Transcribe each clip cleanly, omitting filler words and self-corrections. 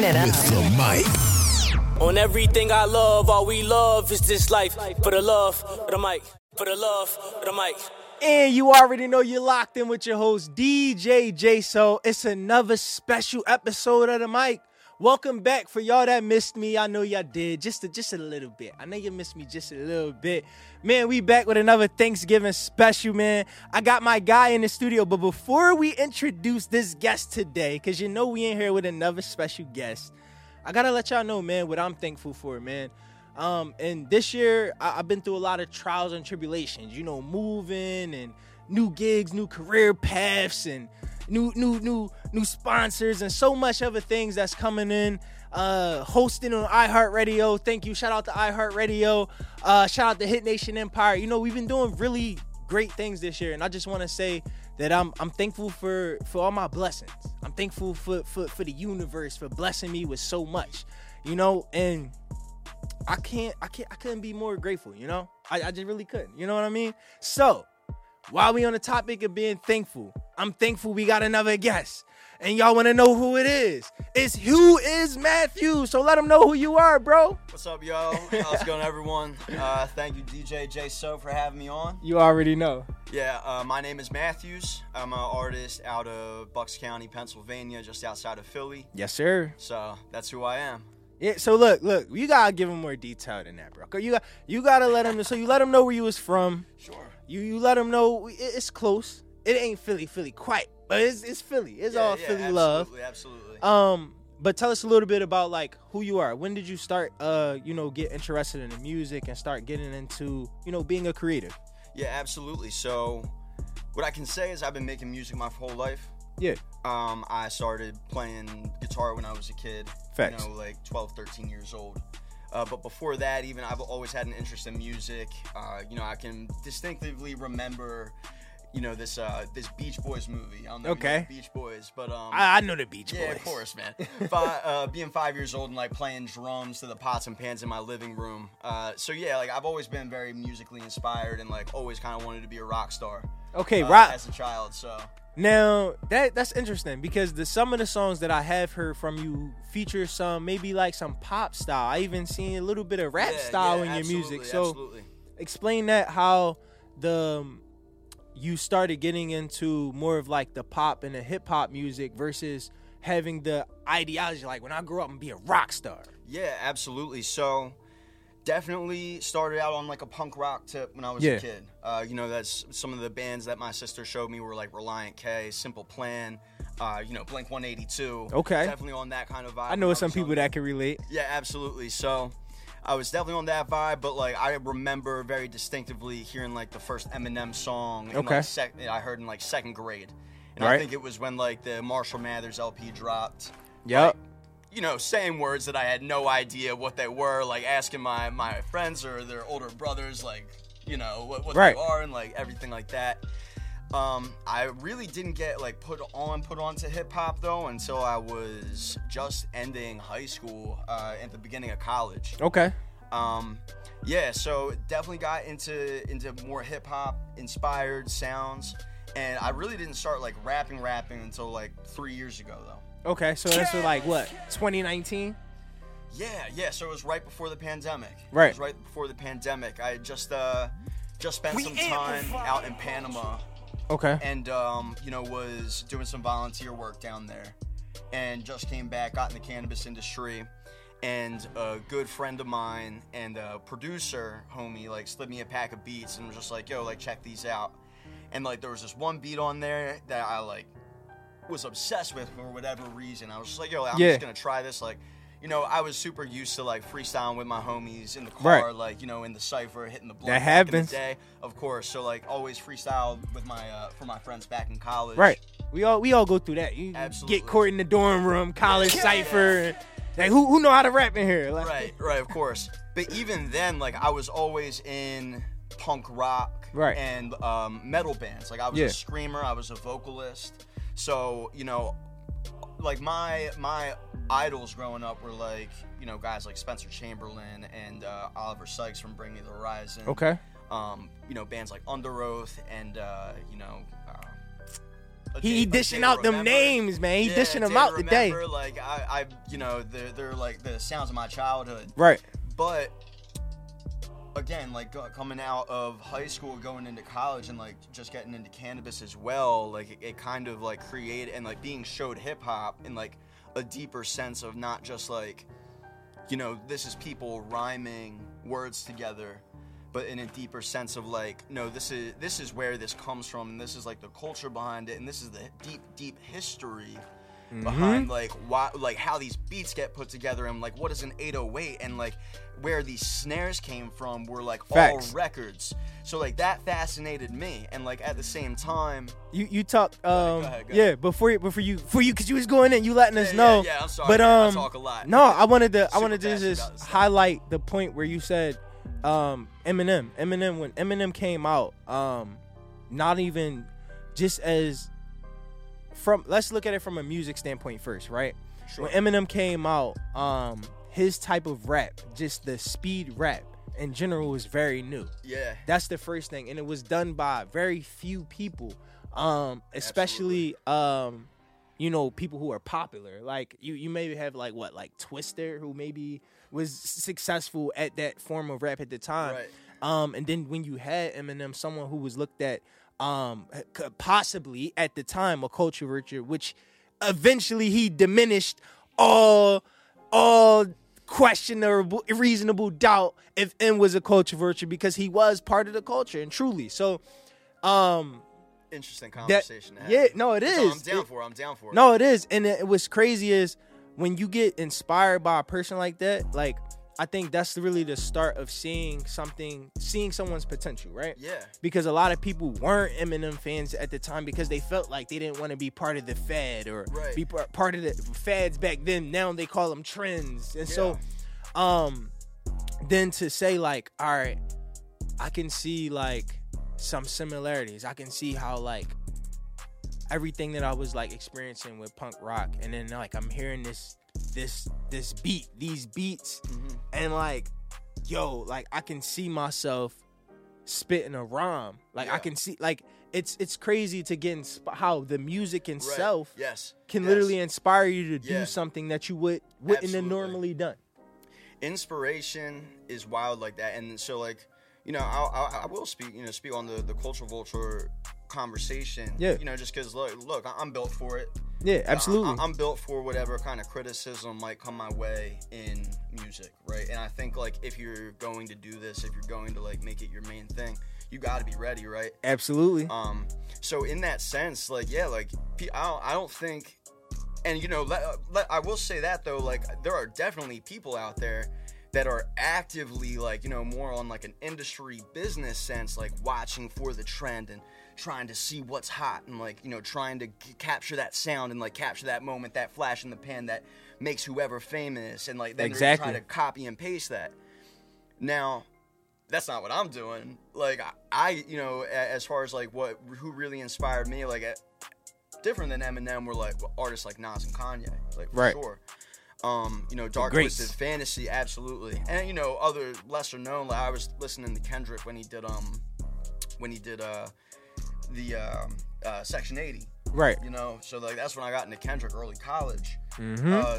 Turn it up. With the mic. On everything I love, all we love is this life. For the love of the mic. For the love of the mic. And you already know you're locked in with your host, DJ JSO. It's another special episode of the mic. Welcome back for y'all that missed me. I know y'all did, just a little bit. I know you missed me just a little bit. Man, we back with another Thanksgiving special, man. I got my guy in the studio, but before we introduce this guest today, because you know we in here with another special guest, I got to let y'all know, man, what I'm thankful for, man. And this year, I've been through a lot of trials and tribulations, you know, moving and new gigs, new career paths, and new sponsors and so much other things that's coming in. Hosting on iHeartRadio. Thank you. Shout out to iHeartRadio. Shout out to Hit Nation Empire. You know, we've been doing really great things this year. And I just want to say that I'm thankful for all my blessings. I'm thankful for the universe for blessing me with so much. You know, and I couldn't be more grateful, you know? I just really couldn't. You know what I mean? So while we on the topic of being thankful, I'm thankful we got another guest. And y'all want to know who it is. It's WhoisMatthews. So let them know who you are, bro. What's up, y'all? How's it going, everyone? Thank you, DJ JSO, for having me on. You already know. Yeah, my name is Matthews. I'm an artist out of Bucks County, Pennsylvania, just outside of Philly. Yes, sir. So that's who I am. Yeah, so look, you got to give him more detail than that, bro. You got to let him, so you let him know where you was from. Sure. You let him know it's close. It ain't Philly quite, but it's Philly. It's all Philly love. Absolutely. But tell us a little bit about like who you are. When did you start, get interested in the music and start getting into, being a creative? Yeah, absolutely. So what I can say is I've been making music my whole life. Yeah. I started playing guitar when I was a kid. Facts. 12, 13 years old. But before that, even I've always had an interest in music. I can distinctively remember, this Beach Boys movie. I don't know if you know Beach Boys, but I know the Beach Boys. Yeah, of course, man. Being 5 years old and playing drums to the pots and pans in my living room. I've always been very musically inspired and always kind of wanted to be a rock star. Okay, rock as a child. So now that's interesting because some of the songs that I have heard from you feature some maybe some pop style. I even seen a little bit of rap style in your music. So absolutely. Explain that how you started getting into more of the pop and the hip hop music versus having the ideology when I grew up and be a rock star. Yeah, absolutely. So definitely started out on a punk rock tip when I was a kid. That's some of the bands that my sister showed me were Relient K, Simple Plan, Blink 182. Okay. Definitely on that kind of vibe. I know some people that can relate. Yeah, absolutely. So I was definitely on that vibe, but I remember very distinctively hearing the first Eminem song. And, I heard in second grade. And I think it was when the Marshall Mathers LP dropped. Yep. Saying words that I had no idea what they were, asking my friends or their older brothers, what they are and everything like that. I really didn't get put on to hip hop though until I was just ending high school at the beginning of college. Okay. So definitely got into more hip hop inspired sounds, and I really didn't start rapping until 3 years ago though. Okay, so that's what, 2019? Yeah, so it was right before the pandemic. Right. It was right before the pandemic. I just spent some time out in Panama. Okay. And, was doing some volunteer work down there. And just came back, got in the cannabis industry. And a good friend of mine and a producer, homie, slid me a pack of beats and was just yo, check these out. And, there was this one beat on there that I, was obsessed with for whatever reason. I was just I'm just gonna try this. I was super used to freestyling with my homies in the car, in the cypher, hitting the blunt. That happens. Back in the day, of course. So always freestyle with my for my friends back in college. Right. We all go through that. You absolutely get caught in the dorm room, college cypher. Who know how to rap in here? Right, of course. But even then, I was always in punk rock and metal bands. I was a screamer. I was a vocalist. So, my idols growing up were, guys like Spencer Chamberlain and Oliver Sykes from Bring Me the Horizon. Okay. Bands like Underoath and, Okay, he dishing out them names, man. He dishing them out today. Like I you know, they're like the sounds of my childhood. Right. But again, like coming out of high school, going into college, and like just getting into cannabis as well, like it kind of like created and like being showed hip hop in like a deeper sense of not just like, you know, this is people rhyming words together, but in a deeper sense of like, no, this is where this comes from, and this is like the culture behind it, and this is the deep history behind like why, like how these beats get put together, and like what is an 808, and like where these snares came from were like all records. So like that fascinated me, and like at the same time, you talk go ahead. before you because you was going in, you letting us know. Yeah, I'm sorry, but man, I talk a lot. No, I wanted to just highlight the point where you said Eminem when Eminem came out, not even just as from, let's look at it from a music standpoint first, right? Sure. When Eminem came out, his type of rap, just the speed rap in general, was very new. Yeah. That's the first thing. And it was done by very few people, especially, you know, people who are popular. Like, you maybe have, like, what, like Twista, who maybe was successful at that form of rap at the time. Right. And then when you had Eminem, someone who was looked at, possibly at the time a culture vulture, which eventually he diminished all questionable, reasonable doubt if M was a culture vulture, because he was part of the culture, and truly so. Interesting conversation that, to have. Yeah, no, it is. No, I'm down for it. No, it is. And it was crazy is when you get inspired by a person like that, like I think that's really the start of seeing someone's potential, right? Yeah. Because a lot of people weren't Eminem fans at the time because they felt like they didn't want to be part of the fad, or be part of the fads back then. Now they call them trends. And so then to say like, all right, I can see like some similarities. I can see how like everything that I was like experiencing with punk rock, and then like I'm hearing this beat, these beats, and like, yo, like I can see myself spitting a rhyme. Like I can see, like it's crazy to get how the music itself can literally inspire you to do something that you wouldn't have normally done. Inspiration is wild like that, and so like, you know, I will speak on the culture vulture conversation. Yeah, you know, just because look, I'm built for it. Yeah, absolutely. I'm built for whatever kind of criticism might come my way in music, right? And I think, like, if you're going to do this, if you're going to, like, make it your main thing, you got to be ready, right? Absolutely. So in that sense, like, yeah, like, I don't think, and, you know, I will say that, though, like, there are definitely people out there that are actively, like, you know, more on, like, an industry business sense, like, watching for the trend and trying to see what's hot, and, like, you know, trying to capture that sound, and, like, capture that moment, that flash in the pan that makes whoever famous, and, like, then they're trying to copy and paste that. Now, that's not what I'm doing. Like, I you know, as far as, like, who really inspired me, like, different than Eminem were, like, artists like Nas and Kanye, like, for sure. You know, Dark Twisted Fantasy, absolutely, and, you know, other lesser known. Like, I was listening to Kendrick when he did the Section 80, right? You know, so like that's when I got into Kendrick, early college.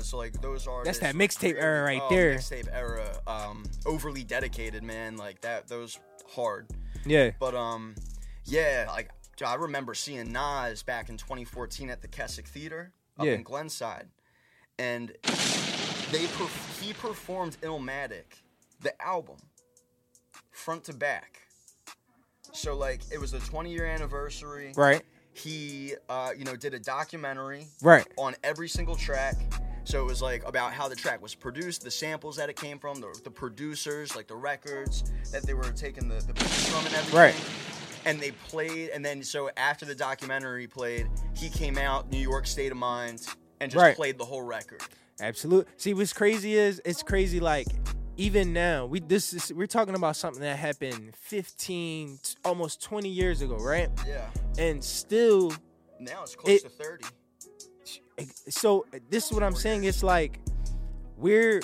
So like those are that mixtape era right there. Mixtape era, overly dedicated, man. Like that, those hard. Yeah, but yeah, like I remember seeing Nas back in 2014 at the Keswick Theater up in Glenside. And he performed Illmatic, the album, front to back. So, like, it was the 20-year anniversary. Right. He, you know, did a documentary on every single track. So it was, like, about how the track was produced, the samples that it came from, the producers, like, the records that they were taking the pictures from and everything. Right. And they played. And then, so after the documentary played, he came out, New York, State of Mind, and just played the whole record. Absolutely. See, what's crazy is, it's crazy, like, even now, we're talking about something that happened 15, almost 20 years ago, right? Yeah. And still, now it's close to 30. So, this is what I'm saying. It's like, we're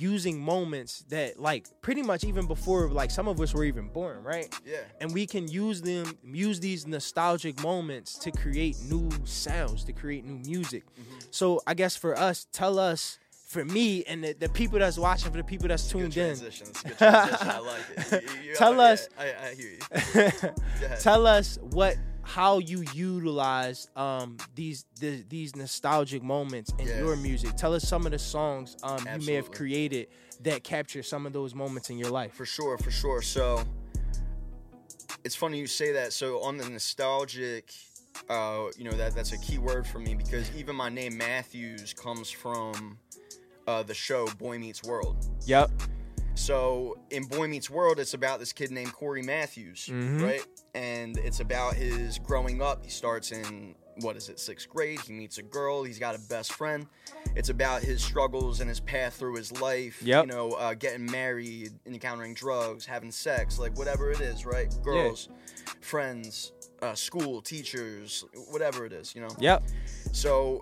confusing moments that, like, pretty much even before, like, some of us were even born, right? Yeah. And we can use them, use these nostalgic moments to create new sounds, to create new music. Mm-hmm. So I guess for us, tell us, for me and the people that's watching, for the people that's tuned in. Good transition. I like it. Tell us. I hear you. Tell us how you utilize these nostalgic moments in your music. Tell us some of the songs you may have created that capture some of those moments in your life. For sure. So it's funny you say that. So on the nostalgic, that's a key word for me, because even my name Matthews comes from the show Boy Meets World. Yep. So in Boy Meets World, it's about this kid named Corey Matthews, mm-hmm. right? And it's about his growing up. He starts in, 6th grade. He meets a girl. He's got a best friend. It's about his struggles and his path through his life, yep. Getting married, encountering drugs, having sex, like whatever it is, right? Girls, friends, school, teachers, whatever it is, Yep. So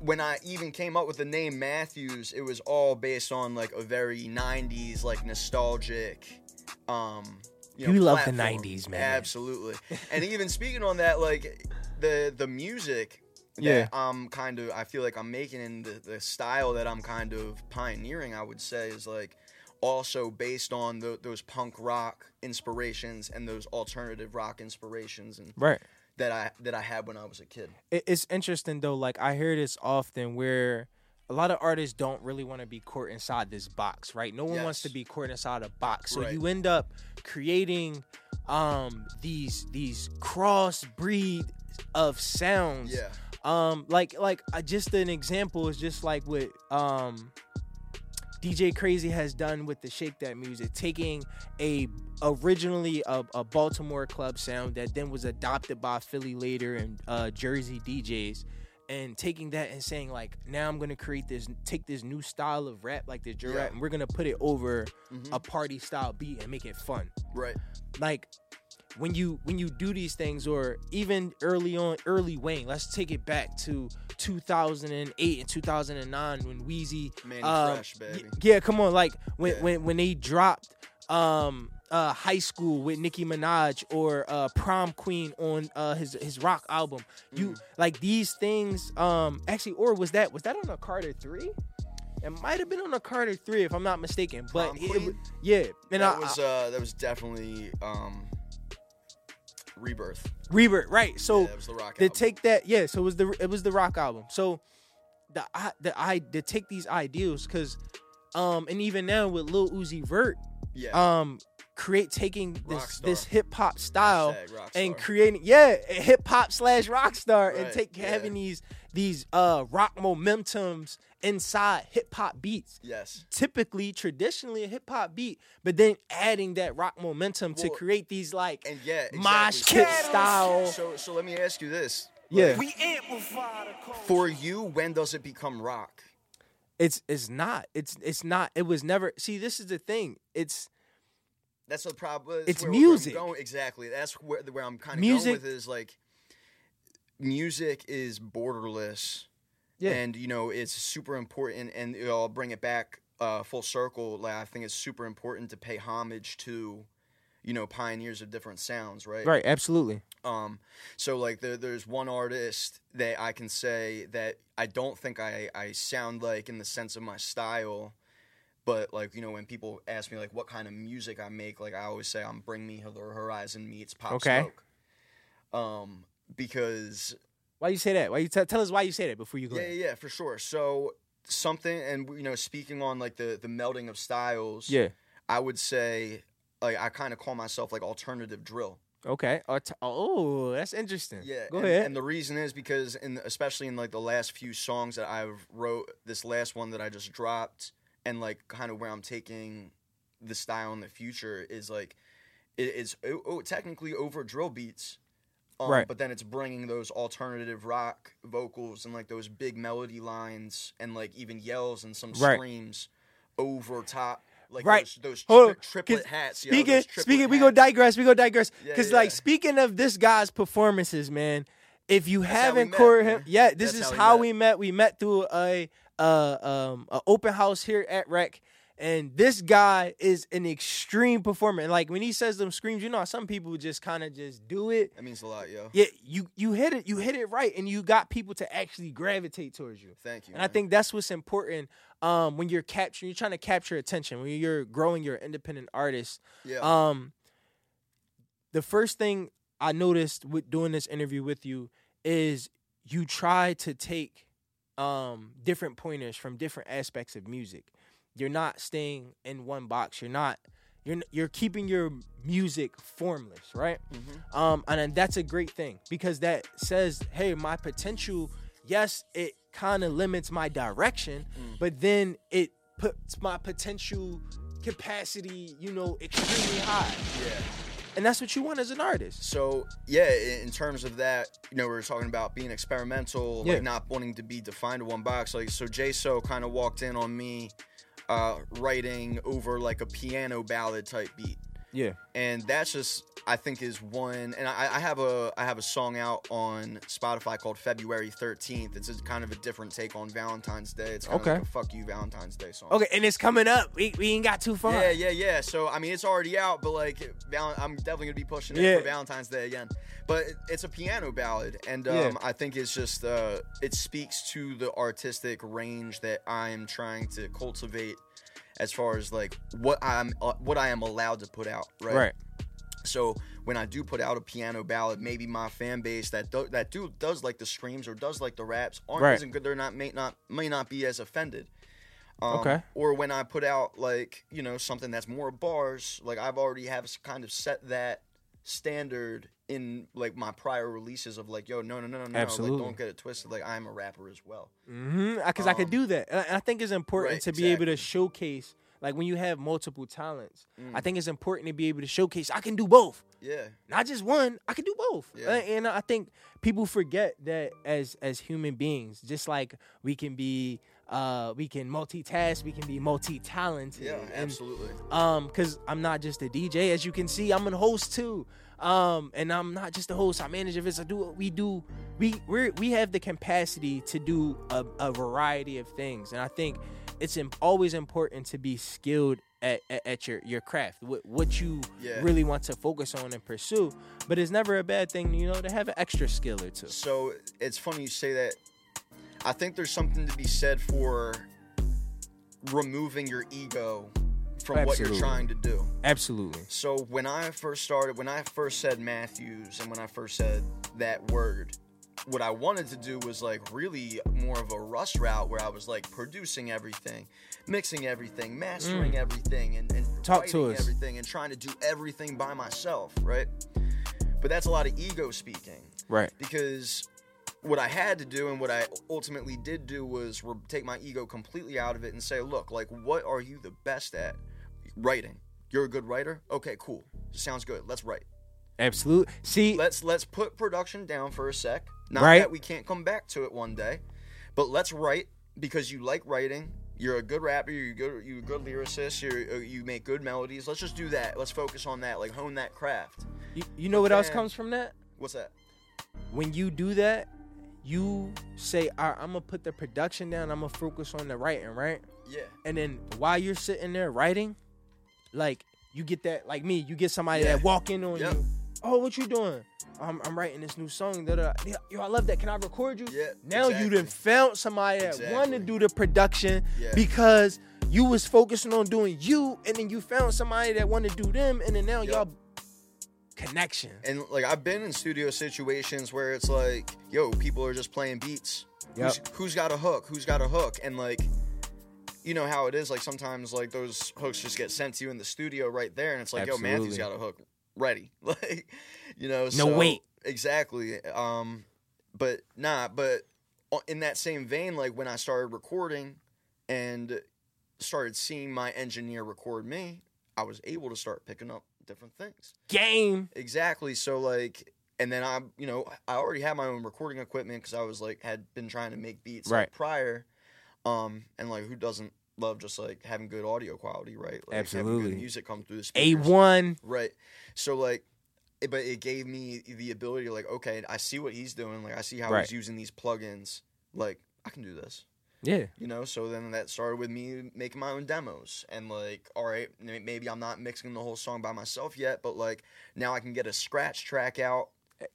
when I even came up with the name Matthews, it was all based on, like, a very 90s, like, nostalgic, you love the 90s, man. Absolutely. And even speaking on that, like, the music that I'm kind of, I feel like I'm making, in the style that I'm kind of pioneering, I would say, is, like, also based on those punk rock inspirations and those alternative rock inspirations. And right. That I had when I was a kid. It's interesting, though. Like, I hear this often where a lot of artists don't really want to be caught inside this box, right? No one wants to be caught inside a box. So you end up creating these crossbreed of sounds. Yeah. Just an example is just like with DJ Crazy has done with the Shake That music, taking originally a Baltimore club sound that then was adopted by Philly later and Jersey DJs, and taking that and saying, like, now I'm going to take this new style of rap, like the drill rap, and we're going to put it over a party style beat and make it fun. Right. Like, when you do these things, or even early Wayne, let's take it back to 2008 and 2009 when Wheezy, Manny Fresh, baby. Yeah, come on, like when they dropped High School with Nicki Minaj, or Prom Queen on his rock album. You like these things, actually, or was that on a Carter III? It might have been on a Carter III if I'm not mistaken, but that was definitely Rebirth, right? So that was the rock album. Take that, yeah. So it was the rock album. So the take these ideals, because and even now with Lil Uzi Vert, taking this hip hop style and creating hip hop / rock star, right, and having these rock momentums inside hip hop beats. Yes. Typically, traditionally a hip hop beat, but then adding that rock momentum to create these, like, mosh pit style. So let me ask you this. Yeah. Like, for you, when does it become rock? It's not. It was never. See, this is the thing. That's the problem. It's music. Exactly. That's where I'm kind of going with it, is like, music is borderless. Yeah. And, it's super important. And I'll bring it back full circle. Like, I think it's super important to pay homage to, pioneers of different sounds, right? Right, absolutely. So, like, there's one artist that I can say that I don't think I sound like in the sense of my style. But, like, when people ask me, like, what kind of music I make, like, I always say I'm Bring Me the Horizon meets Pop Smoke. Because... Why you say that? Why you tell us why you say that before you go? Yeah, for sure. So something, and speaking on, like, the melding of styles. Yeah, I would say, like, I kind of call myself, like, alternative drill. Okay. Oh, that's interesting. Yeah. Go ahead. And the reason is because, especially in, like, the last few songs that I've wrote, this last one that I just dropped, and, like, kind of where I'm taking the style in the future is, like, it's technically over drill beats. Right. But then it's bringing those alternative rock vocals and, like, those big melody lines and, like, even yells and some screams over top, like, those triplet hats. Speaking, we go digress. Because, like, speaking of this guy's performances, man, if you haven't caught him yet, this is how we met. We met through a open house here at Rec. And this guy is an extreme performer. And, like, when he says them screams, you know, some people just kind of just do it. That means a lot, yo. Yeah, you hit it. You hit it right, and you got people to actually gravitate towards you. Thank you. And man, I think that's what's important when you're capturing. You're trying to capture attention. When you're growing, you're an independent artist. Yeah. The first thing I noticed with doing this interview with you is you try to take different pointers from different aspects of music. You're not staying in one box. You're keeping your music formless, right? Mm-hmm. And that's a great thing because that says, hey, my potential, yes, it kind of limits my direction, but then it puts my potential capacity, you know, extremely high. Yeah. And that's what you want as an artist. So, yeah, in terms of that, you know, we were talking about being experimental, like not wanting to be defined to one box. Like, so JSO kind of walked in on me writing over like a piano ballad type beat. Yeah. And that's just, I think, is one. And I have a song out on Spotify called February 13th. It's kind of a different take on Valentine's Day. It's kind of like a fuck you Valentine's Day song. Okay, and it's coming up. We ain't got too far. Yeah. So, I mean, it's already out, but like, I'm definitely going to be pushing it for Valentine's Day again. But it's a piano ballad. And I think it's just, it speaks to the artistic range that I'm trying to cultivate as far as like what I am allowed to put out, right? Right. So when I do put out a piano ballad, maybe my fan base that does like the screams or does like the raps isn't good. They're not may not be as offended. Or when I put out like, you know, something that's more bars, like I've already have kind of set that standard in like my prior releases of like, yo, no, absolutely, like, don't get it twisted. Like I'm a rapper as well. Mm-hmm. Because I could do that. And I think it's important be able to showcase. Like when you have multiple talents, I think it's important to be able to showcase I can do both. Yeah, not just one. I can do both. Yeah. And I think people forget that as human beings, just like we can be, we can multitask, we can be multi-talented. Yeah, absolutely. Because I'm not just a DJ, as you can see, I'm a host too. And I'm not just a host. I manage events. I do what we do. We have the capacity to do a variety of things, and I think it's always important to be skilled at your craft, what you really want to focus on and pursue. But it's never a bad thing, you know, to have an extra skill or two. So it's funny you say that. I think there's something to be said for removing your ego from what you're trying to do. Absolutely. So when I first started, when I first said Matthews and when I first said that word, what I wanted to do was like really more of a rush route where I was like producing everything, mixing everything, mastering everything, and writing everything and trying to do everything by myself, right? But that's a lot of ego speaking. Right. Because what I had to do and what I ultimately did do was take my ego completely out of it and say, look, like, what are you the best at? Writing. You're a good writer? Okay, cool. Sounds good. Let's write. Absolutely. See, let's put production down for a sec. Not that we can't come back to it one day, but let's write because you like writing. You're a good rapper. You're a good lyricist. You make good melodies. Let's just do that. Let's focus on that. Like hone that craft. You know what else comes from that? What's that? When you do that, you say, all right, I'm gonna put the production down. I'm gonna focus on the writing, right? Yeah. And then while you're sitting there writing, like you get that, like me, you get somebody that walk in on you. Oh, what you doing? I'm writing this new song. Yo, I love that. Can I record you? Yeah, now you done found somebody that wanted to do the production because you was focusing on doing you, and then you found somebody that wanted to do them, and then now y'all connection. And like I've been in studio situations where it's like, yo, people are just playing beats. Yep. Who's got a hook? Who's got a hook? And like, you know how it is. Like sometimes like those hooks just get sent to you in the studio right there, and it's like, absolutely, yo, Matthew's got a hook. Ready, like, you know, so, wait, exactly. But in that same vein, like when I started recording and started seeing my engineer record me, I was able to start picking up different things. Game, exactly. So like, and then I already had my own recording equipment because I was like had been trying to make beats like prior, and like who doesn't love just like having good audio quality, right? Like, absolutely, good music comes through the speakers. A1, right? So like, but it gave me the ability to like, okay, I see what he's doing. Like I see how he's using these plugins. Like I can do this. Yeah. You know, so then that started with me making my own demos. And, like, all right, maybe I'm not mixing the whole song by myself yet, but, like, now I can get a scratch track out.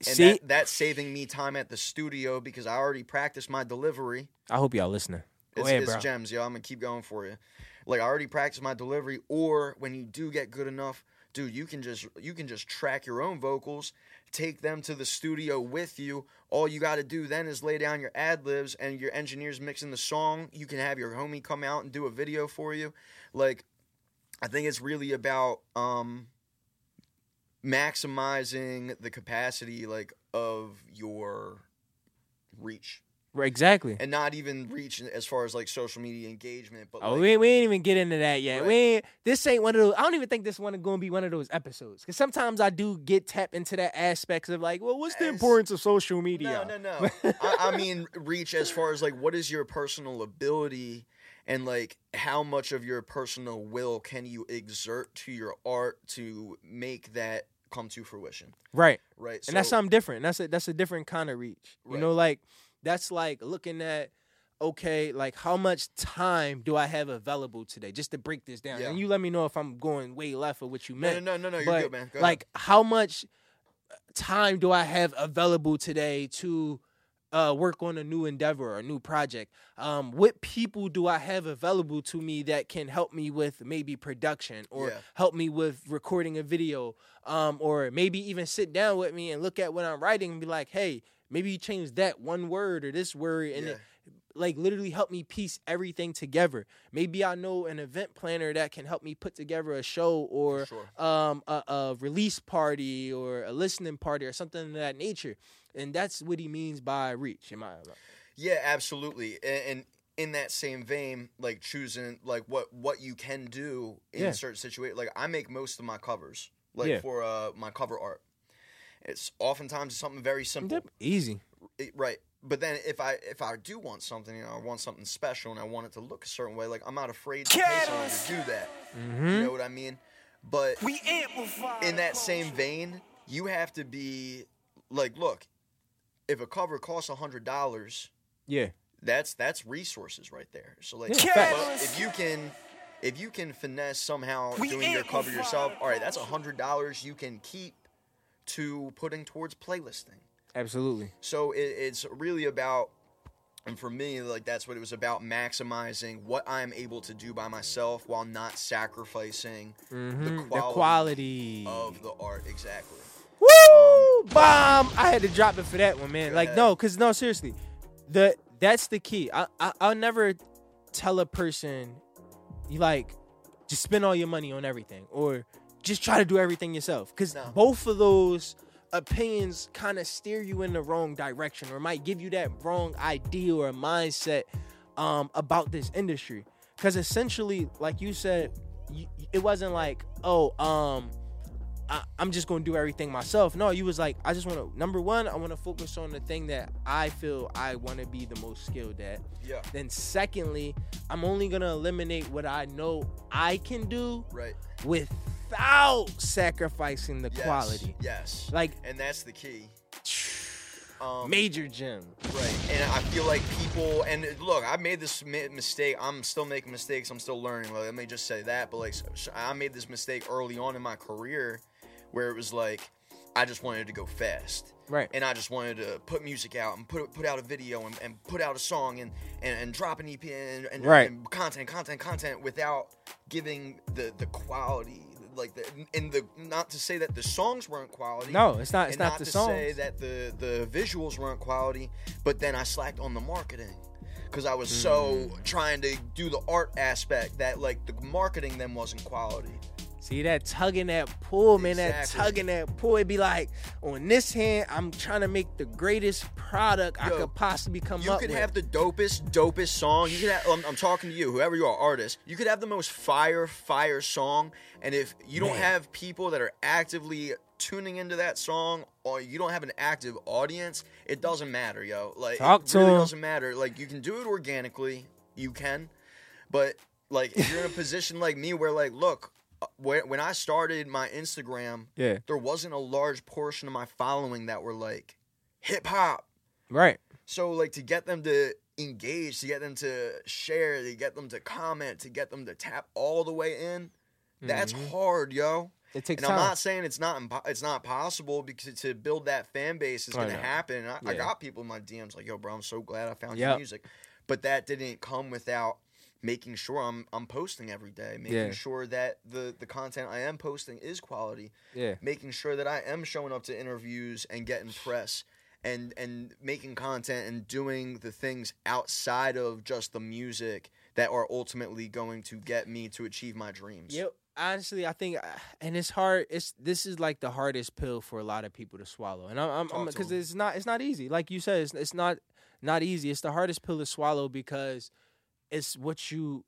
And that's saving me time at the studio because I already practiced my delivery. I hope y'all listening. It's gems, yo. I'm going to keep going for you. Like, I already practiced my delivery, or when you do get good enough, dude, you can just track your own vocals, take them to the studio with you. All you got to do then is lay down your ad-libs and your engineer's mixing the song. You can have your homie come out and do a video for you. Like, I think it's really about maximizing the capacity, like, of your reach. Right, exactly. And not even reach as far as, like, social media engagement. But oh, like, we ain't even get into that yet. Right. This ain't one of those. I don't even think this one is going to be one of those episodes. Because sometimes I do get tapped into that aspects of, like, well, what's the importance of social media? No. I mean, reach as far as, like, what is your personal ability and, like, how much of your personal will can you exert to your art to make that come to fruition? Right. And so, that's something different. That's a different kind of reach. Right. You know, like... That's like looking at, okay, like how much time do I have available today? Just to break this down. Yeah. And you let me know if I'm going way left or what you meant. No, you're good, man. Go like ahead. How much time do I have available today to work on a new endeavor or a new project? What people do I have available to me that can help me with maybe production or help me with recording a video or maybe even sit down with me and look at what I'm writing and be like, hey, maybe you change that one word or this word and it, like, literally help me piece everything together. Maybe I know an event planner that can help me put together a show or a release party or a listening party or something of that nature. And that's what he means by reach, in my opinion. Yeah, absolutely. And in that same vein, like, choosing, like, what you can do in certain situations. Like, I make most of my covers, like, for my cover art. It's oftentimes something very simple. Easy. Right. But then if I do want something, you know, I want something special and I want it to look a certain way, like, I'm not afraid to pay someone to do that. Mm-hmm. You know what I mean? But we amplify in that same vein, you have to be like, look, if a cover costs $100, that's resources right there. So, like, but if you can finesse somehow doing your cover yourself, all right, that's $100 you can keep to putting towards playlisting. Absolutely. So it's really about, and for me, like, that's what it was about, maximizing what I'm able to do by myself while not sacrificing the quality of the art. Exactly. Woo! Bomb! I had to drop it for that one, man. Like, seriously. That's the key. I'll never tell a person, you, like, just spend all your money on everything or just try to do everything yourself. Because both of those opinions kind of steer you in the wrong direction or might give you that wrong idea or mindset about this industry. Because essentially, like you said, it wasn't like, I'm just going to do everything myself. No, you was like, I just want to, number one, I want to focus on the thing that I feel I want to be the most skilled at. Yeah. Then secondly, I'm only going to eliminate what I know I can do without sacrificing the quality. Yes. Like, and that's the key. Major gem. Right. And I feel like people, and look, I made this mistake. I'm still making mistakes. I'm still learning. Like, let me just say that. But, like, I made this mistake early on in my career where it was like, I just wanted to go fast. Right. And I just wanted to put music out and put out a video and put out a song and drop an EP and content without giving the quality. Like, not to say that the songs weren't quality. No, it's not. It's not the songs. Not to say that the visuals weren't quality. But then I slacked on the marketing because I was so trying to do the art aspect that, like, the marketing then wasn't quality. See, that tugging that pull, man. Exactly. That tugging that pull. It'd be like, on this hand, I'm trying to make the greatest product I could possibly come up with. You could have the dopest song. You could have, I'm talking to you, whoever you are, artist. You could have the most fire song. And if you don't have people that are actively tuning into that song, or you don't have an active audience, it doesn't matter, yo. Like, it really doesn't matter. Like, you can do it organically. You can. But, like, if you're in a position like me where, like, look, when I started my Instagram, there wasn't a large portion of my following that were like hip hop. Right. So, like, to get them to engage, to get them to share, to get them to comment, to get them to tap all the way in. That's hard, yo. It takes time. I'm not saying it's not possible, because to build that fan base is going to happen. I got people in my DMs like, yo, bro, I'm so glad I found your music. But that didn't come without making sure I'm posting every day, making sure that the content I am posting is quality, making sure that I am showing up to interviews and getting press and making content and doing the things outside of just the music that are ultimately going to get me to achieve my dreams. Yep. Honestly, I think, and it's hard. This is like the hardest pill for a lot of people to swallow, and I'm because it's not easy. Like you said, it's not easy. It's the hardest pill to swallow because it's what your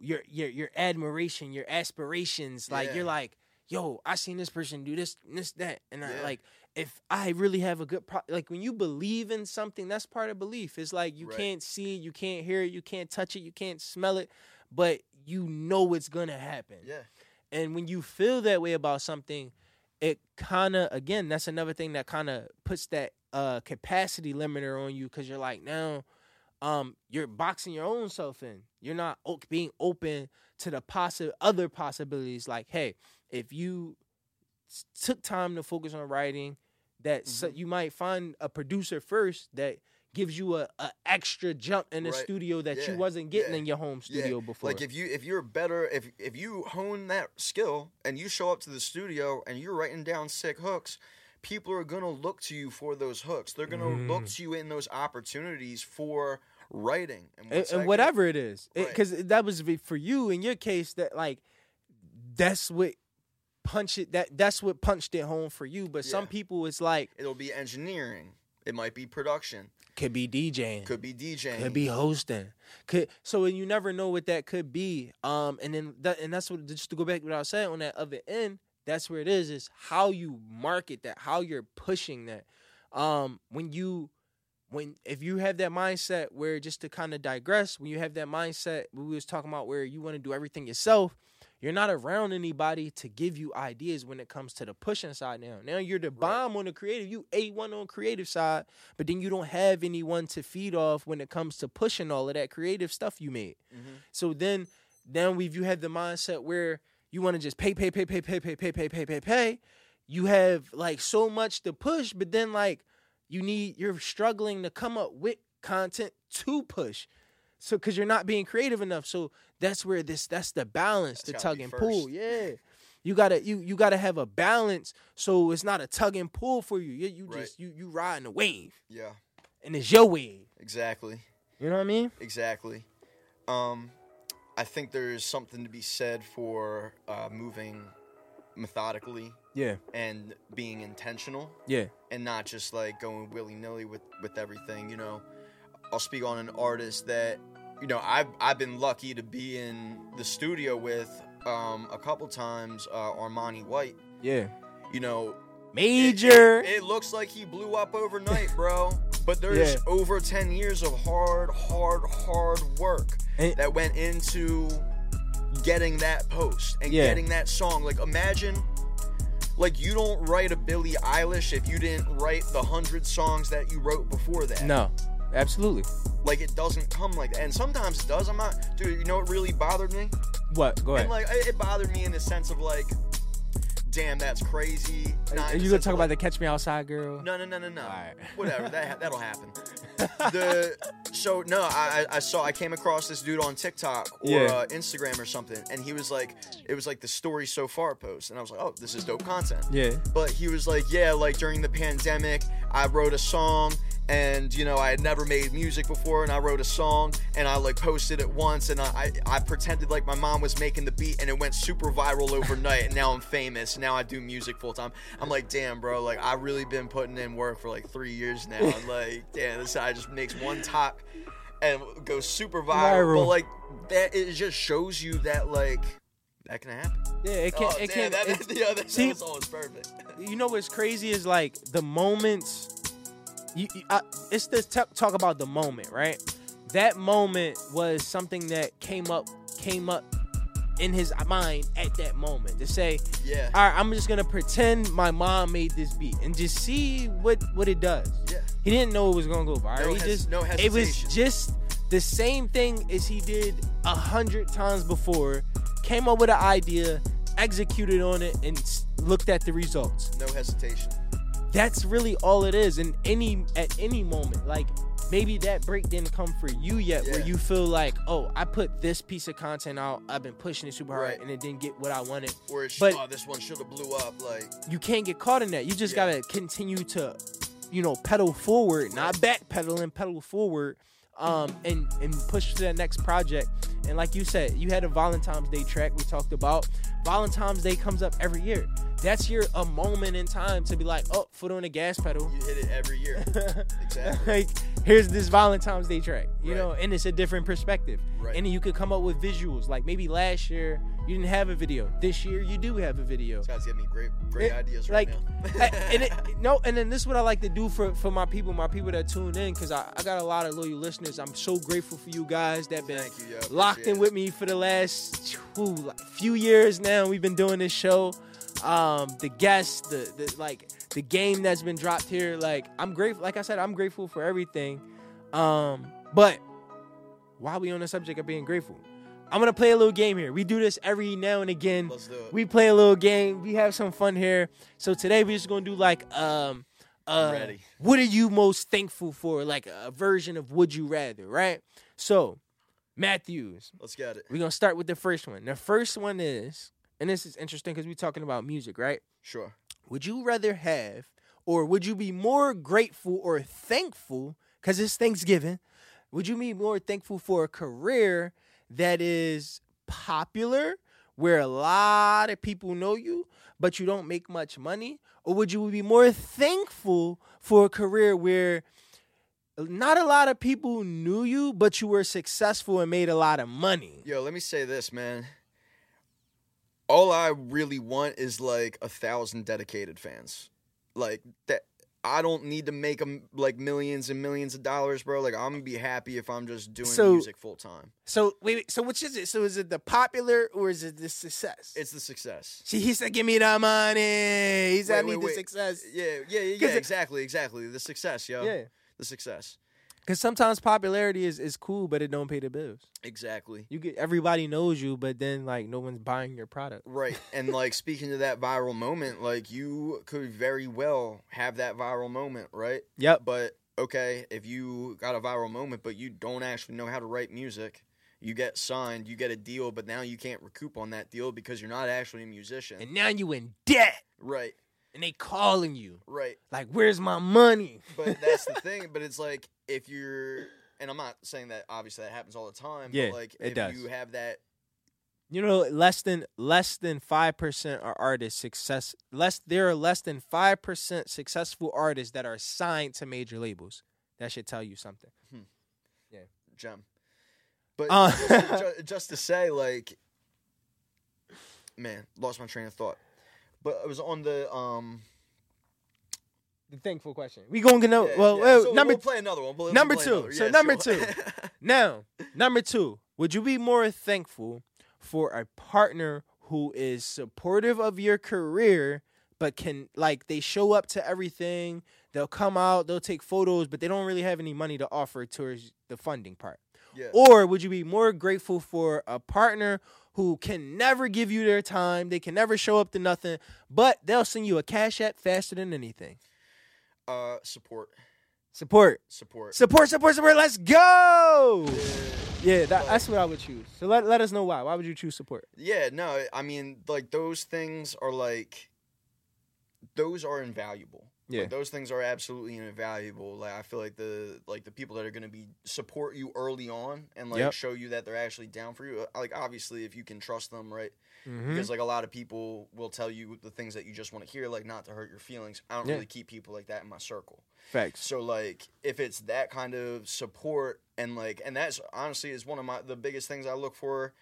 admiration, your aspirations. Like you're like, yo, I seen this person do this, that, and I like if I really have a good like when you believe in something, that's part of belief. It's like you can't see it, you can't hear it, you can't touch it, you can't smell it, but you know it's gonna happen. Yeah. And when you feel that way about something, it kind of, again, that's another thing that kind of puts that capacity limiter on you, because you're like, now you're boxing your own self in. You're not being open to the other possibilities. Like, hey, if you took time to focus on writing, that you might find a producer first that gives you a extra jump in the studio that you wasn't getting in your home studio before. Like if you hone that skill and you show up to the studio and you're writing down sick hooks, people are gonna look to you for those hooks. They're gonna look to you in those opportunities for writing and whatever it is. Because that was for you in your case. That like that's what. Punch it. That's what punched it home for you. But some people, it's like it'll be engineering. It might be production. Could be DJing. Could be DJing. Could be hosting. So you never know what that could be. And that's what, just to go back to what I was saying on that other end, that's where it is how you market that, how you're pushing that. If you have that mindset where, just to kind of digress, when you have that mindset we was talking about where you want to do everything yourself, you're not around anybody to give you ideas when it comes to the pushing side now. Now you're the bomb on the creative. You A1 on creative side, but then you don't have anyone to feed off when it comes to pushing all of that creative stuff you made. Mm-hmm. So then you have the mindset where you want to just pay. You have like so much to push, but then like you're struggling to come up with content to push. So, because you're not being creative enough, so that's where that's the balance, the tug and pull. Yeah, you gotta have a balance, so it's not a tug and pull for you. You just riding a wave. Yeah, and it's your wave. Exactly. You know what I mean? Exactly. I think there's something to be said for moving methodically. Yeah. And being intentional. Yeah. And not just like going willy-nilly with everything, you know. I'll speak on an artist that, you know, I've been lucky to be in the studio with a couple times, Armani White. Yeah. You know. Major. It looks like he blew up overnight, bro. But there's over 10 years of hard work that went into getting that post and getting that song. Like, imagine... Like, you don't write a Billie Eilish if you didn't write the 100 songs that you wrote before that. No. Absolutely. Like, it doesn't come like that. And sometimes it does. I'm not... Dude, you know what really bothered me? What? Go ahead. And, like, it bothered me in the sense of, like, damn, that's crazy. Are you going to talk about the Catch Me Outside girl? No. All right. Whatever. That'll happen. I came across this dude on TikTok or Instagram or something, and he was like... It was, like, the story so far post. And I was like, oh, this is dope content. Yeah. But he was like, yeah, like, during the pandemic, I wrote a song... And, you know, I had never made music before, and I wrote a song, and I, like, posted it once, and I pretended like my mom was making the beat, and it went super viral overnight, and now I'm famous, and now I do music full-time. I'm like, damn, bro, like, I've really been putting in work for, like, 3 years now, and, like, damn, this guy just makes one top and goes super viral. But, like, that, it just shows you that, like... That can happen. Yeah, it can. Oh, it damn, can. That's always perfect. You know what's crazy is, like, the moments... it's this talk about the moment, right? That moment was something that came up in his mind at that moment to say, yeah, all right, I'm just gonna pretend my mom made this beat and just see what it does. Yeah, he didn't know it was gonna go viral. It was just the same thing as he did 100 times before, came up with an idea, executed on it, and looked at the results. No hesitation. That's really all it is. And at any moment, like, maybe that break didn't come for you yet, where you feel like, oh, I put this piece of content out, I've been pushing it super hard, and it didn't get what I wanted. Or this one should have blew up. Like, you can't get caught in that. You just gotta continue to, pedal forward, not backpedaling, pedal forward, and push to that next project. And like you said, you had a Valentine's Day track we talked about. Valentine's Day comes up every year. That's a moment in time to be like, oh, foot on the gas pedal. You hit it every year. Exactly. Like, here's this Valentine's Day track, you know, and it's a different perspective. Right. And you could come up with visuals. Like, maybe last year you didn't have a video. This year you do have a video. This guy's giving me great ideas right now. And then this is what I like to do for my people that tune in, because I got a lot of loyal listeners. I'm so grateful for you guys that been locked in with me for the last few years now. We've been doing this show. The guests, the game that's been dropped here. Like, I'm grateful. Like I said, I'm grateful for everything. But while we on the subject of being grateful, I'm gonna play a little game here. We do this every now and again. Let's do it. We play a little game. We have some fun here. So today we're just gonna do what are you most thankful for? Like a version of Would You Rather, right? So, Matthews, let's get it. We're gonna start with the first one. The first one is. And this is interesting because we're talking about music, right? Sure. Would you rather have, or would you be more grateful or thankful, because it's Thanksgiving, would you be more thankful for a career that is popular, where a lot of people know you, but you don't make much money? Or would you be more thankful for a career where not a lot of people knew you, but you were successful and made a lot of money? Yo, let me say this, man. All I really want is, like, 1,000 dedicated fans. Like, that. I don't need to make them, like, millions and millions of dollars, bro. Like, I'm going to be happy if I'm just doing music full time. So, wait, so which is it? So, is it the popular or is it the success? It's the success. See, he said, give me the money. He said, I need the success. Yeah, exactly. The success, yo. Yeah. The success. Because sometimes popularity is cool, but it don't pay the bills. Exactly. Everybody knows you, but then, like, no one's buying your product. Right. And, like, speaking to that viral moment, like, you could very well have that viral moment, right? Yep. But, okay, if you got a viral moment, but you don't actually know how to write music, you get signed, you get a deal, but now you can't recoup on that deal because you're not actually a musician. And now you in debt. Right. And they calling you. Right. Like, where's my money? But that's the thing. But it's like, if you're, and I'm not saying that obviously that happens all the time. Yeah, but like, if you have that. You know, less than 5% are artists success. There are less than 5% successful artists that are signed to major labels. That should tell you something. Yeah. Gem. But just to say, like, man, lost my train of thought. But it was on the thankful question. We going to know. We'll play another one. Number two. Yeah, so number two. Now, number two. Would you be more thankful for a partner who is supportive of your career, but can, like, they show up to everything, they'll come out, they'll take photos, but they don't really have any money to offer towards the funding part? Yeah. Or would you be more grateful for a partner who can never give you their time, they can never show up to nothing, but they'll send you a Cash App faster than anything? Support. Let's go! Yeah, that's what I would choose. So let us know why. Why would you choose support? Yeah, no, I mean, like, those things are, like, those are invaluable. Yeah. Like, those things are absolutely invaluable. Like, I feel like the people that are going to be support you early on and, like, show you that they're actually down for you. Like, obviously, if you can trust them, right? Mm-hmm. Because, like, a lot of people will tell you the things that you just want to hear, like, not to hurt your feelings. I don't really keep people like that in my circle. Facts. So, like, if it's that kind of support and, like, and that's honestly is one of the biggest things I look for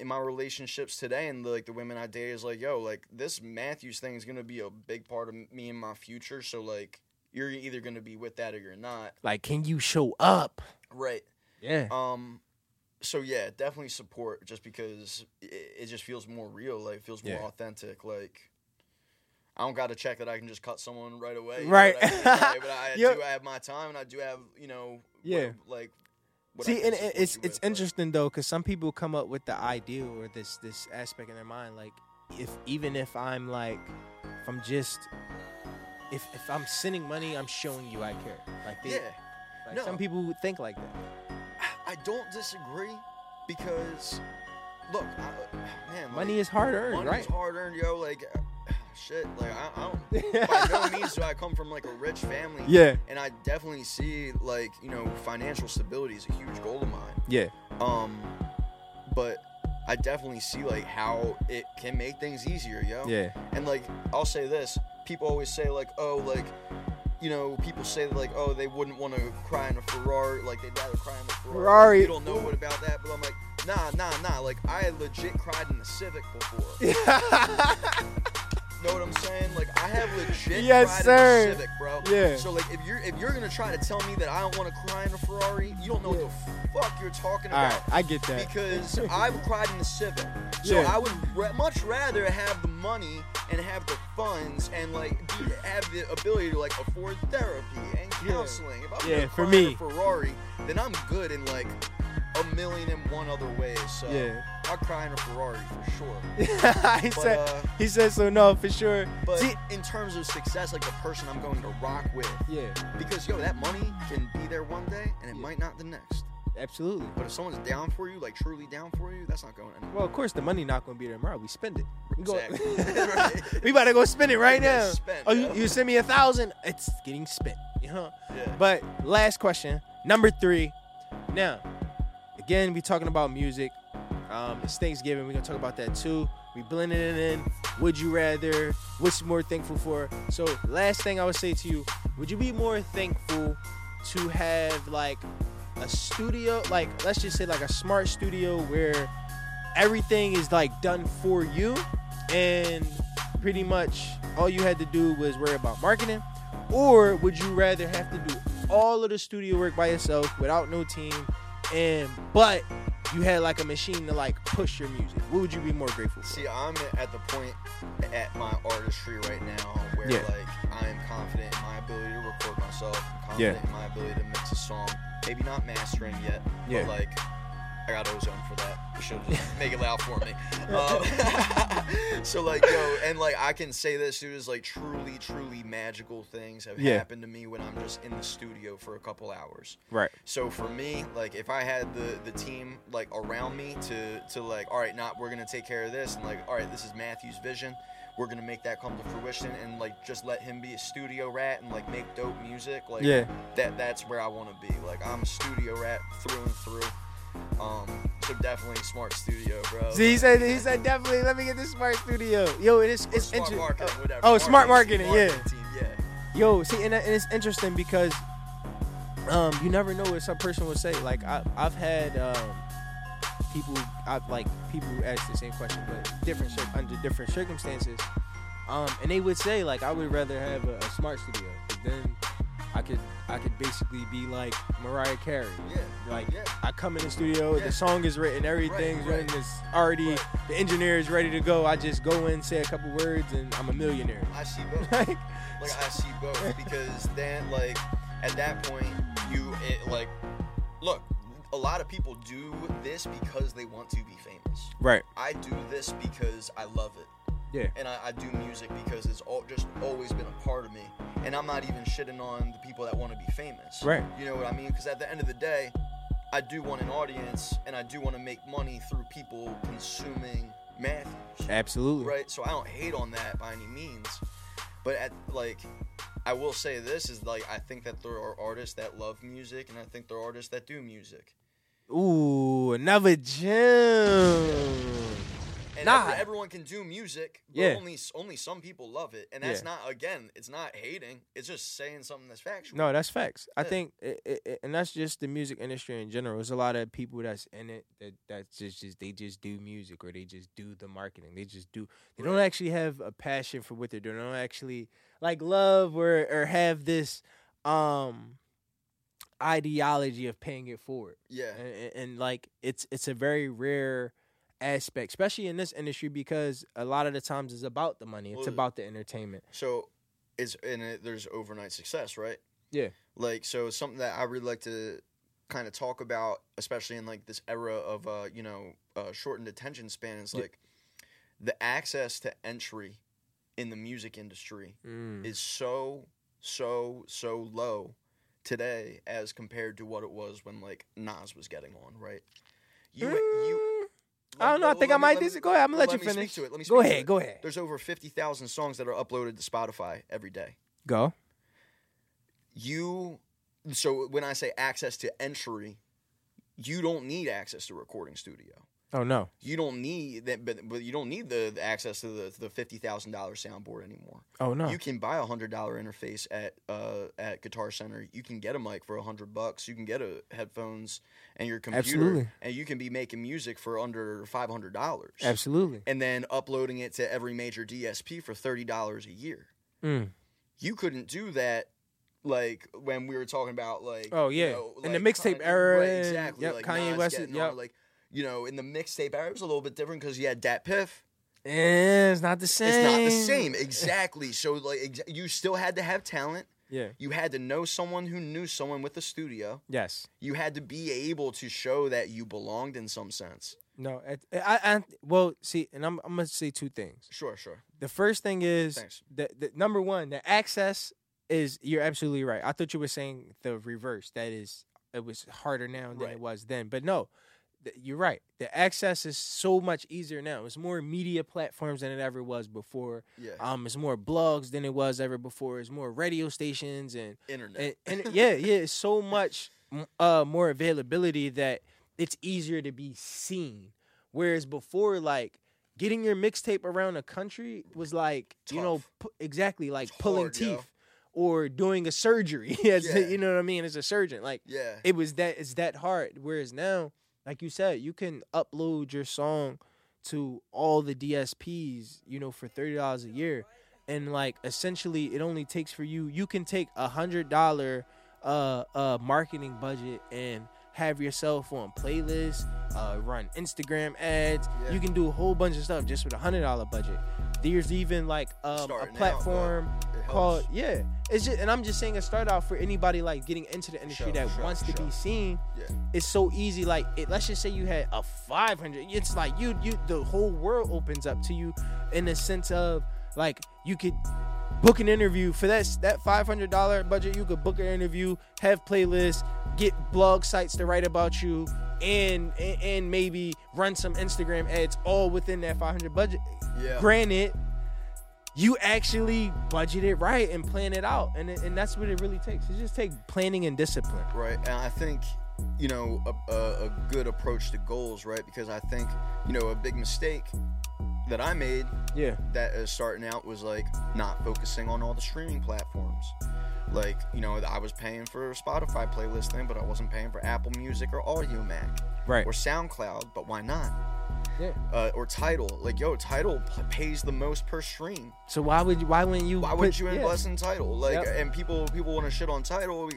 in my relationships today, and like the women I date, is like, yo, like, this Matthews thing is gonna be a big part of me in my future. So, like, you're either gonna be with that or you're not. Like, can you show up? Right. Yeah. So yeah, definitely support, just because it just feels more real. Like, it feels more authentic. Like, I don't got to check that I can just cut someone right away. Right. But I do have my time, and I do have, like. See, and it's interesting though, because some people come up with the ideal or this aspect in their mind, like if I'm sending money, I'm showing you I care. Like some people think like that. I don't disagree because look, money is hard earned, right? Money's hard earned, yo. Like. Shit, like I don't. By no means do I come from like a rich family. Yeah, and I definitely see like financial stability is a huge goal of mine. Yeah. But I definitely see like how it can make things easier, yo. Yeah. And like I'll say this, people always say like, oh, like people say like, oh, they wouldn't want to cry in a Ferrari, like they'd rather cry in a Ferrari. You don't know what about that, but I'm like, nah. Like I legit cried in the Civic before. Know what I'm saying? Like I have legit cried in a Civic, bro. Yeah. So like if you're gonna try to tell me that I don't want to cry in a Ferrari, you don't know what the fuck you're talking about. All right, I get that because I've cried in the Civic. So I would much rather have the money and have the funds and like have the ability to like afford therapy and counseling. If I'm gonna cry in a Ferrari, then I'm good in like 1,000,001 other ways. So I'll cry in a Ferrari for sure. He said so, no, for sure. But in terms of success, like the person I'm going to rock with. Yeah. Because that money can be there one day and it might not the next. Absolutely. But if someone's down for you, like truly down for you, that's not going anywhere. Well, of course the money not going to be there tomorrow. We spend it. Exactly. We about to go spend it right now. You send me 1,000, it's getting spent. But last question, number 3. Now, again, we're talking about music. It's Thanksgiving. We're going to talk about that, too. We blended it in. Would you rather? What's more thankful for? So, last thing I would say to you, would you be more thankful to have, like, a studio? Like, let's just say, like, a smart studio where everything is, like, done for you. And pretty much all you had to do was worry about marketing. Or would you rather have to do all of the studio work by yourself without no team? But you had like a machine to like push your music. What would you be more grateful for? See, I'm at the point at my artistry right now where like I am confident in my ability to record myself. I'm confident in my ability to mix a song. Maybe not mastering yet, but like I got ozone for that. You should just make it loud for me. So like and like I can say this, dude, is like truly magical things have happened to me when I'm just in the studio for a couple hours. Right. So for me, like if I had the team like around me to like, all right, we're gonna take care of this, and like, all right, this is Matthew's vision. We're gonna make that come to fruition, and like just let him be a studio rat and like make dope music. Like that's where I wanna be. Like I'm a studio rat through and through. So definitely smart studio, bro. See, he said definitely. Let me get this smart studio. Yo, it's interesting. Smart marketing, team. Yo, see, and it's interesting because you never know what some person would say. Like I've had people ask the same question, but under different circumstances. And they would say like, I would rather have a smart studio, but then I could basically be like Mariah Carey. Yeah. Like I come in the studio, the song is written, everything's written, it's already the engineer is ready to go. I just go in, say a couple words, and I'm a millionaire. I see both. I see both because then like at that point look, a lot of people do this because they want to be famous. Right. I do this because I love it. Yeah. And I do music because it's just always been a part of me. And I'm not even shitting on the people that want to be famous. Right. You know what I mean? Because at the end of the day, I do want an audience, and I do want to make money through people consuming Matthews. Absolutely. Right? So I don't hate on that by any means. But I will say this is like, I think that there are artists that love music, and I think there are artists that do music. Ooh, another gem. And everyone can do music, but only some people love it. And that's not, again, it's not hating. It's just saying something that's factual. No, that's facts. Yeah. I think, and that's just the music industry in general. There's a lot of people that's in it that's just they just do music, or they just do the marketing. They just do. They don't actually have a passion for what they're doing. They don't actually, like, love or have this ideology of paying it forward. Yeah. And like, it's a very rare aspect, especially in this industry, because a lot of the times it's about the money, it's about the entertainment. So there's overnight success, right? Yeah. Like, so something that I really like to kind of talk about, especially in, like, this era of, shortened attention span, is, like, the access to entry in the music industry is so low today as compared to what it was when, like, Nas was getting on, right? I don't know. Go ahead. I'm going to let you finish. Go ahead. There's over 50,000 songs that are uploaded to Spotify every day. Go. So when I say access to entry, you don't need access to a recording studio. Oh, no. You don't need that, but you don't need the access to the $50,000 soundboard anymore. Oh, no. You can buy a $100 interface at Guitar Center. You can get a mic for $100. You can get headphones and your computer. Absolutely. And you can be making music for under $500. Absolutely. And then uploading it to every major DSP for $30 a year. Mm. You couldn't do that. Like, when we were talking about, like... Oh, yeah. You know, in like the mixtape era. Right, exactly. Yep, like Kanye West. Yep. Like, you know, in the mixtape era, it was a little bit different because you had Dat Piff. Yeah, it's not the same. It's not the same. Exactly. So, like, you still had to have talent. Yeah. You had to know someone who knew someone with a studio. Yes. You had to be able to show that you belonged in some sense. No. I'm going to say two things. Sure. The first thing is... Thanks. The number one, the access... You're absolutely right. I thought you were saying the reverse. That is, it was harder now than it was then. But no, you're right. The access is so much easier now. It's more media platforms than it ever was before. Yeah. It's more blogs than it was ever before. It's more radio stations and internet. And it's so much more availability that it's easier to be seen. Whereas before, like, getting your mixtape around the country was like, tough. You know, exactly like it's pulling hard, teeth. Yo. Or doing a surgery, you know what I mean? As a surgeon, like it was that it's that hard. Whereas now, like you said, you can upload your song to all the DSPs, you know, for $30 a year, and like essentially, it only takes for you. You can take $100 marketing budget and have yourself on playlists, run Instagram ads. Yeah. You can do a whole bunch of stuff just with $100 budget. There's even like a platform called it's just, and I'm just saying a start out for anybody like getting into the industry that wants to be seen. Yeah. It's so easy. Like let's just say you had a 500. It's like you the whole world opens up to you in the sense of like you could book an interview for that $500 budget. You could book an interview, have playlists, get blog sites to write about you, and maybe run some Instagram ads all within that $500 budget. Yeah. Granted, you actually budget it right and plan it out, and that's what it really takes. It just takes planning and discipline. Right, and I think, you know, a good approach to goals, right? Because I think, you know, a big mistake that I made that is starting out was, like, not focusing on all the streaming platforms. Like, you know, I was paying for a Spotify playlist thing, but I wasn't paying for Apple Music or AudioMac. Right. Or SoundCloud, but why not? Yeah. Or Tidal. Like, yo, Tidal pays the most per stream. So why wouldn't you invest in Tidal? Like, and people want to shit on Tidal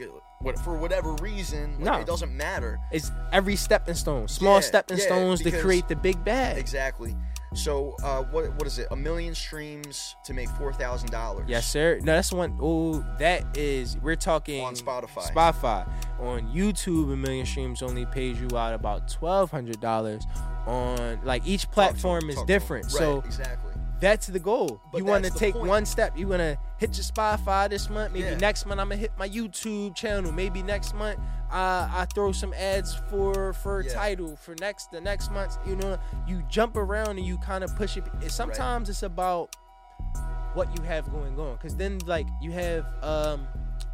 for whatever reason. Like, no. It doesn't matter. It's every stepping stone. Small stepping stones to create the big bag. Exactly. So, what is it? 1 million streams to make $4,000. Yes, sir. No, that's one. Oh, that is, we're talking. On Spotify. On YouTube, 1 million streams only pays you out about $1,200. On, like, each platform is different. Right, so, exactly. That's the goal. But you want to take one step. You want to hit your Spotify this month. Maybe next month I'm going to hit my YouTube channel. Maybe next month I throw some ads for Tidal for the next month. You know, you jump around and you kind of push it. Sometimes it's about what you have going on. Because then, like, you have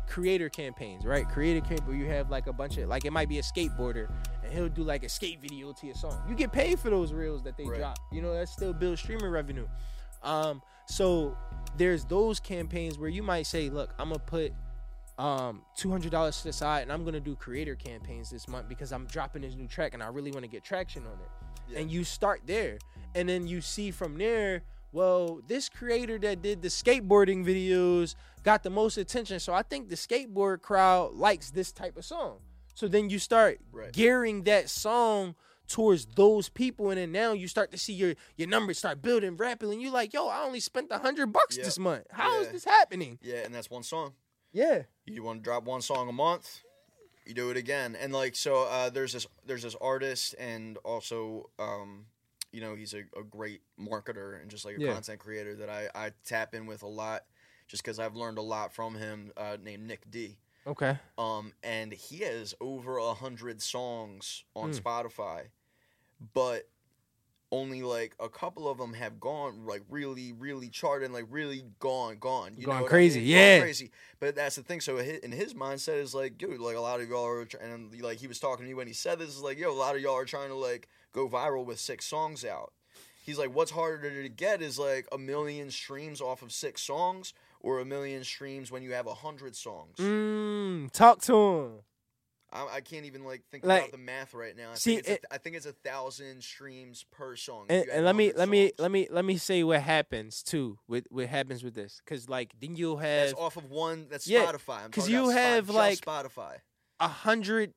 creator campaigns, right? Creator campaign where you have, like, a bunch of, like, it might be a skateboarder. And he'll do like a skate video to your song. You get paid for those reels that they drop. You know, that still builds streaming revenue. So there's those campaigns where you might say, look, I'm going to put $200 to the side and I'm going to do creator campaigns this month because I'm dropping this new track and I really want to get traction on it. Yeah. And you start there. And then you see from there, well, this creator that did the skateboarding videos got the most attention. So I think the skateboard crowd likes this type of song. So then you start gearing that song towards those people. And then now you start to see your numbers start building rapidly. And you're like, yo, I only spent $100 this month. How is this happening? Yeah, and that's one song. Yeah. You want to drop one song a month? You do it again. And like, so there's this artist, and also you know, he's a great marketer and just like a content creator that I tap in with a lot, just because I've learned a lot from him, named Nick D. Okay. And he has over 100 songs on Spotify, but only like a couple of them have gone like really, really charted, like really gone. You know, crazy, I mean? Yeah. Gone crazy. But that's the thing. So in his mindset is like, dude, like a lot of y'all are, and like he was talking to me when he said this, is like, yo, a lot of y'all are trying to like go viral with 6 songs out. He's like, what's harder to get is like 1 million streams off of 6 songs, or 1 million streams when you have 100 songs. Talk to him. I can't even like think about the math right now. I think it's 1,000 streams per song. And let me say what happens too. What happens with this? Because like then you'll have, that's off of one. That's Spotify. Because you have like Spotify 100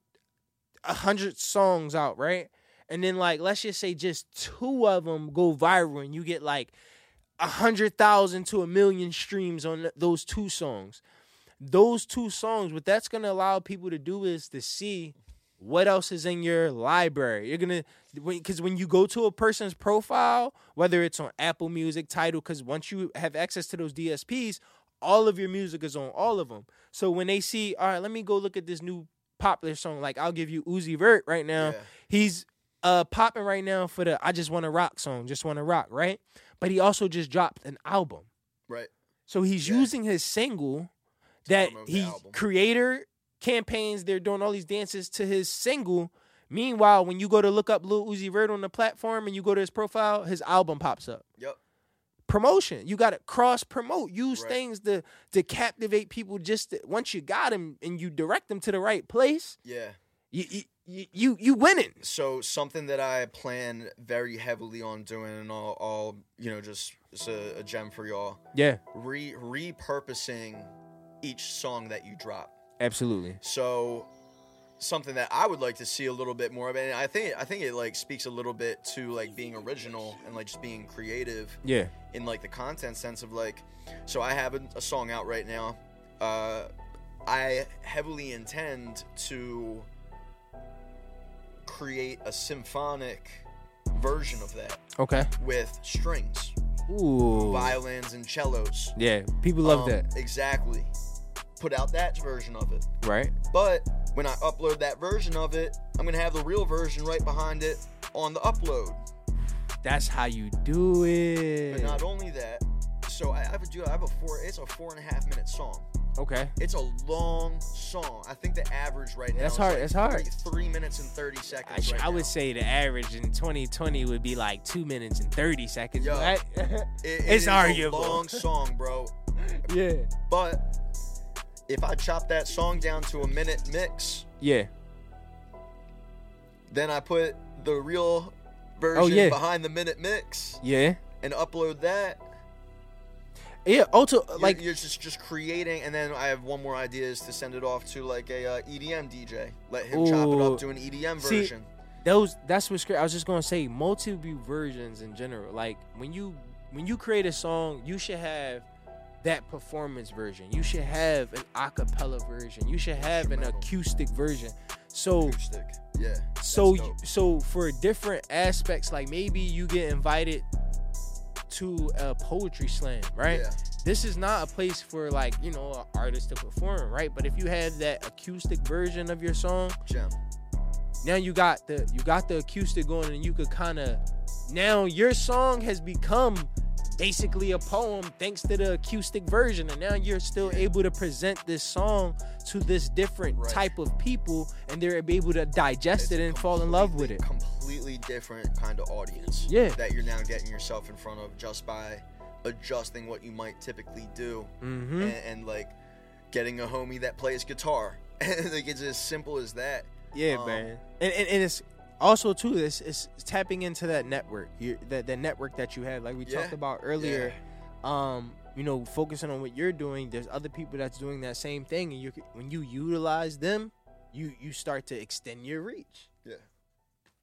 songs out, right? And then like let's just say just 2 of them go viral, and you get like 100,000 to 1 million streams on those 2 songs. Those 2 songs, what that's going to allow people to do is to see what else is in your library. You're going to, because when you go to a person's profile, whether it's on Apple Music, Tidal, because once you have access to those DSPs, all of your music is on all of them. So when they see, all right, let me go look at this new popular song. Like I'll give you Uzi Vert right now. Yeah. He's popping right now for the I Just Want to Rock song, Just Want to Rock, right? But he also just dropped an album. Right. So he's using his single that he creator campaigns. They're doing all these dances to his single. Meanwhile, when you go to look up Lil Uzi Vert on the platform and you go to his profile, his album pops up. Yep. Promotion. You got to cross promote. Use things to captivate people. Just to, once you got them and you direct them to the right place. Yeah. You winning. So something that I plan very heavily on doing, and I'll you know, just it's a gem for y'all. Yeah. Repurposing each song that you drop. Absolutely. So something that I would like to see a little bit more of, and I think it like speaks a little bit to like being original and like just being creative. Yeah. In like the content sense of like, so I have a song out right now. I heavily intend to create a symphonic version of that. Okay. With strings. Ooh. Violins and cellos. Yeah, people love that. Exactly. Put out that version of it. Right. But when I upload that version of it, I'm going to have the real version right behind it on the upload. That's how you do it. But not only that, so it's a 4.5 minute song. Okay. It's a long song. I think the average right now is like 3 minutes and 30 seconds. I would say the average in 2020 would be like 2 minutes and 30 seconds. Yo, right? It's arguable. It's a long song, bro. Yeah. But if I chop that song down to a minute mix. Yeah. Then I put the real version behind the minute mix. Yeah. And upload that. Yeah, also like you're just creating, and then I have one more idea is to send it off to like a EDM DJ. Let him chop it up to an EDM version. That's what's great. I was just gonna say multiple versions in general. Like when you create a song, you should have that performance version. You should have an acapella version. You should have an acoustic version. So for different aspects, like maybe you get invited to a poetry slam, right? Yeah. This is not a place for like, you know, an artist to perform, right? But if you have that acoustic version of your song, now you got the acoustic going, and you could kind of, now your song has become basically a poem thanks to the acoustic version, and now you're still able to present this song to this different type of people, and they're able to digest it and fall in love with it. Completely different kind of audience that you're now getting yourself in front of just by adjusting what you might typically do, and like getting a homie that plays guitar. Like it's as simple as that. Man, and it's also too, this is tapping into that network, that network that you have, like we talked about earlier. You know, focusing on what you're doing, there's other people that's doing that same thing, and when you utilize them, you start to extend your reach.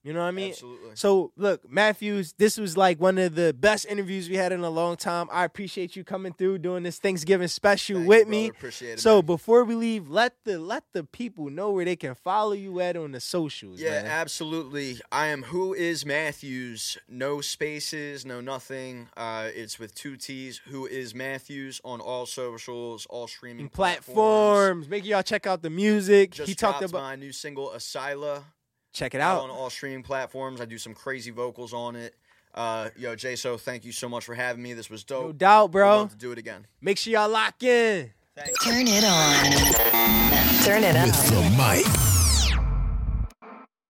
You know what I mean? Absolutely. So, look, Matthews, this was like one of the best interviews we had in a long time. I appreciate you coming through, doing this Thanksgiving special with me. Appreciate it, so, man. Before we leave, let the people know where they can follow you at on the socials. Yeah, man. Absolutely. I am WhoisMatthews. No spaces, no nothing. It's with 2 T's. WhoisMatthews on all socials, all streaming platforms. Make y'all check out the music. Just he talked about my new single, Asyla. Check it out. On all streaming platforms. I do some crazy vocals on it. Yo, JSO, thank you so much for having me. This was dope. No doubt, bro. We'd love to do it again. Make sure y'all lock in. Thanks. Turn it on. Turn it up. With the mic.